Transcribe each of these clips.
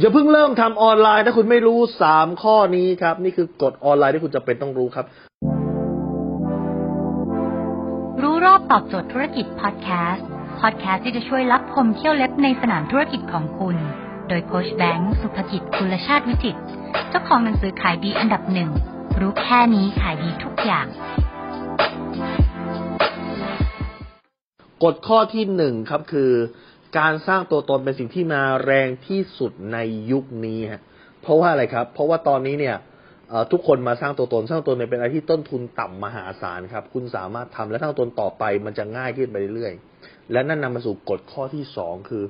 อย่าเพิ่งเริ่มทำออนไลน์ถ้าคุณไม่รู้3ข้อนี้ครับนี่คือกฎออนไลน์ที่คุณจำเป็นต้องรู้ครับรู้รอบตอบโจทย์ธุรกิจพอดแคสต์ที่จะช่วยรับพมเที่ยวเล็บในสนามธุรกิจของคุณโดยโค้ชแบงค์สุภกิจกุลชาติวิจิตรเจ้าของหนังสือขายดีอันดับหนึ่งรู้แค่นี้ขายดีทุกอย่างกฎข้อที่1ครับคือการสร้างตัวตนเป็นสิ่งที่มาแรงที่สุดในยุคนี้ฮะเพราะว่าอะไรครับเพราะว่าตอนนี้เนี่ยทุกคนมาสร้างตัวตนเป็นอะไรที่ต้นทุนต่ำมหาศาลครับคุณสามารถทำและสร้างตนต่อไปมันจะง่ายขึ้นไปเรื่อยๆและนั่นนำมาสู่กฎข้อที่2คือ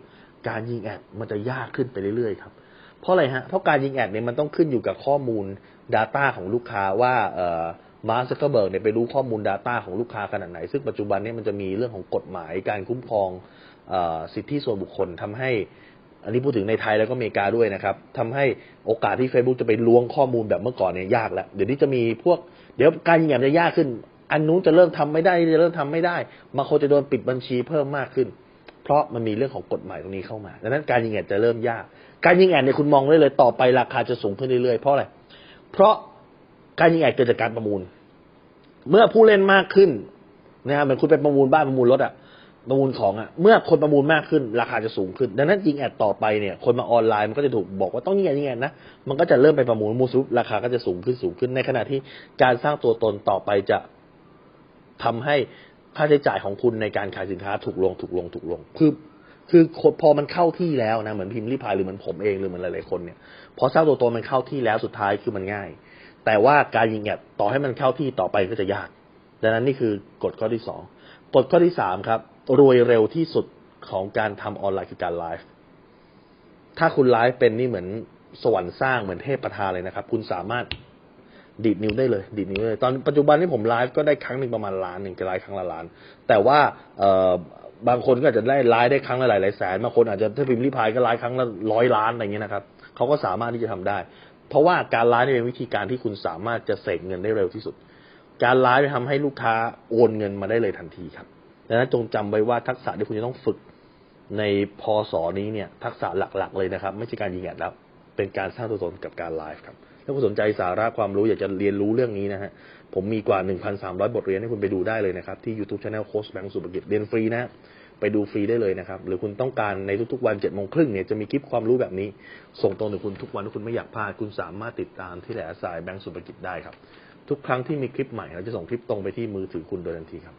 การยิงแอดมันจะยากขึ้นไปเรื่อยๆครับเพราะอะไรฮะเพราะการยิงแอดเนี่ยมันต้องขึ้นอยู่กับข้อมูล Data ของลูกค้าว่ามาร์ค ซักเคอร์เบิร์กเนี่ยไปรู้ข้อมูล Data ของลูกค้าขนาดไหนซึ่งปัจจุบันนี้มันจะมีเรื่องของกฎหมายการคุ้มครองสิทธิส่วนบุคคลทำให้อันนี้พูดถึงในไทยแล้วก็อเมริกาด้วยนะครับทำให้โอกาสที่ Facebook จะไปล้วงข้อมูลแบบเมื่อก่อนเนี่ยยากแล้วเดี๋ยวนี้จะมีพวกเดี๋ยวการยิงแอดจะยากขึ้นอันนู้นจะเริ่มทำไม่ได้จะเริ่มทำไม่ได้บางคนจะโดนปิดบัญชีเพิ่มมากขึ้นเพราะมันมีเรื่องของกฎหมายตรงนี้เข้ามาดังนั้นการยิงแอดจะเริ่มยากการยิงแอดเนี่ยคุณมองได้เลยต่อไปราคาจะสูงขึ้นเรื่อยๆเพราะอะไรเพราะการยิงแอดเกิดจากการประมูลเมื่อผู้เล่นมากขึ้นนะฮะเหมือนคุณไปประมูลบ้านประมูลรถอะประมูลของอะเมื่อคนประมูลมากขึ้นราคาจะสูงขึ้นดังนั้นยิงแอดต่อไปเนี่ยคนมาออนไลน์มันก็จะถูกบอกว่าต้องยิงแอดนะมันก็จะเริ่มไปประมูลซุปราคาก็จะสูงขึ้นในขณะที่การสร้างตัวตนต่อไปจะทำให้ค่าใช้จ่ายของคุณในการขายสินค้าถูกลงคือพอมันเข้าที่แล้วนะเหมือนพิมพ์ริพายหรือเหมือนผมเองหรือเหมือนหลายๆคนเนี่ยพอสร้างตัวตนมันเข้าที่แล้วสุดท้ายคือมันง่ายแต่ว่าการยิงแอดต่อให้มันเข้าที่ต่อไปก็จะยากดังนั้นนี่คือกฎข้อที่2กฎข้อที่3ครับรวยเร็วที่สุดของการทำออนไลน์คือการไลฟ์ถ้าคุณไลฟ์เป็นนี่เหมือนสวรรค์สร้างเหมือนเทพประทานเลยนะครับคุณสามารถดีดนิ้วได้เลยตอนปัจจุบันที่ผมไลฟ์ก็ได้ครั้งนึงประมาณ1 ล้านไลฟ์ครั้งละ1 ล้านแต่ว่าบางคนก็อาจจะได้ไลฟ์ได้ครั้งละหลายแสนบางคนอาจจะถ้าพิมพ์ริพายก็ไลฟ์ครั้งละ100 ล้านอะไรอย่างเงี้ยนะครับเขาก็สามารถที่จะทำได้เพราะว่าการไลฟ์เป็นวิธีการที่คุณสามารถจะเสกเงินได้เร็วที่สุดการไลฟ์ทำให้ลูกค้าโอนเงินมาได้เลยทันทีครับดังนั้นจงจำไว้ว่าทักษะที่คุณจะต้องฝึกในพ.ศ.นี้เนี่ยทักษะหลักๆเลยนะครับไม่ใช่การยิงแอดแล้วเป็นการสร้างตัวตนกับการไลฟ์ครับถ้าคุณสนใจสาระความรู้อยากจะเรียนรู้เรื่องนี้นะฮะผมมีกว่า 1,300 บทเรียนให้คุณไปดูได้เลยนะครับที่ YouTube Channel Coach Bank สุภกิจเรียนฟรีนะไปดูฟรีได้เลยนะครับหรือคุณต้องการในทุกๆวัน 7:30 น.เนี่ยจะมีคลิปความรู้แบบนี้ส่งตรงถึงคุณทุกวันถ้าคุณไม่อยากพลาดคุณสามารถติดตามที่แหล่สายแบงก์สุภกิจได้ครับทุกครั้งที่มีคลิปใหม่เราจะส่งคลิปตรงไปที่มือถือคุณโดยทันทีครับ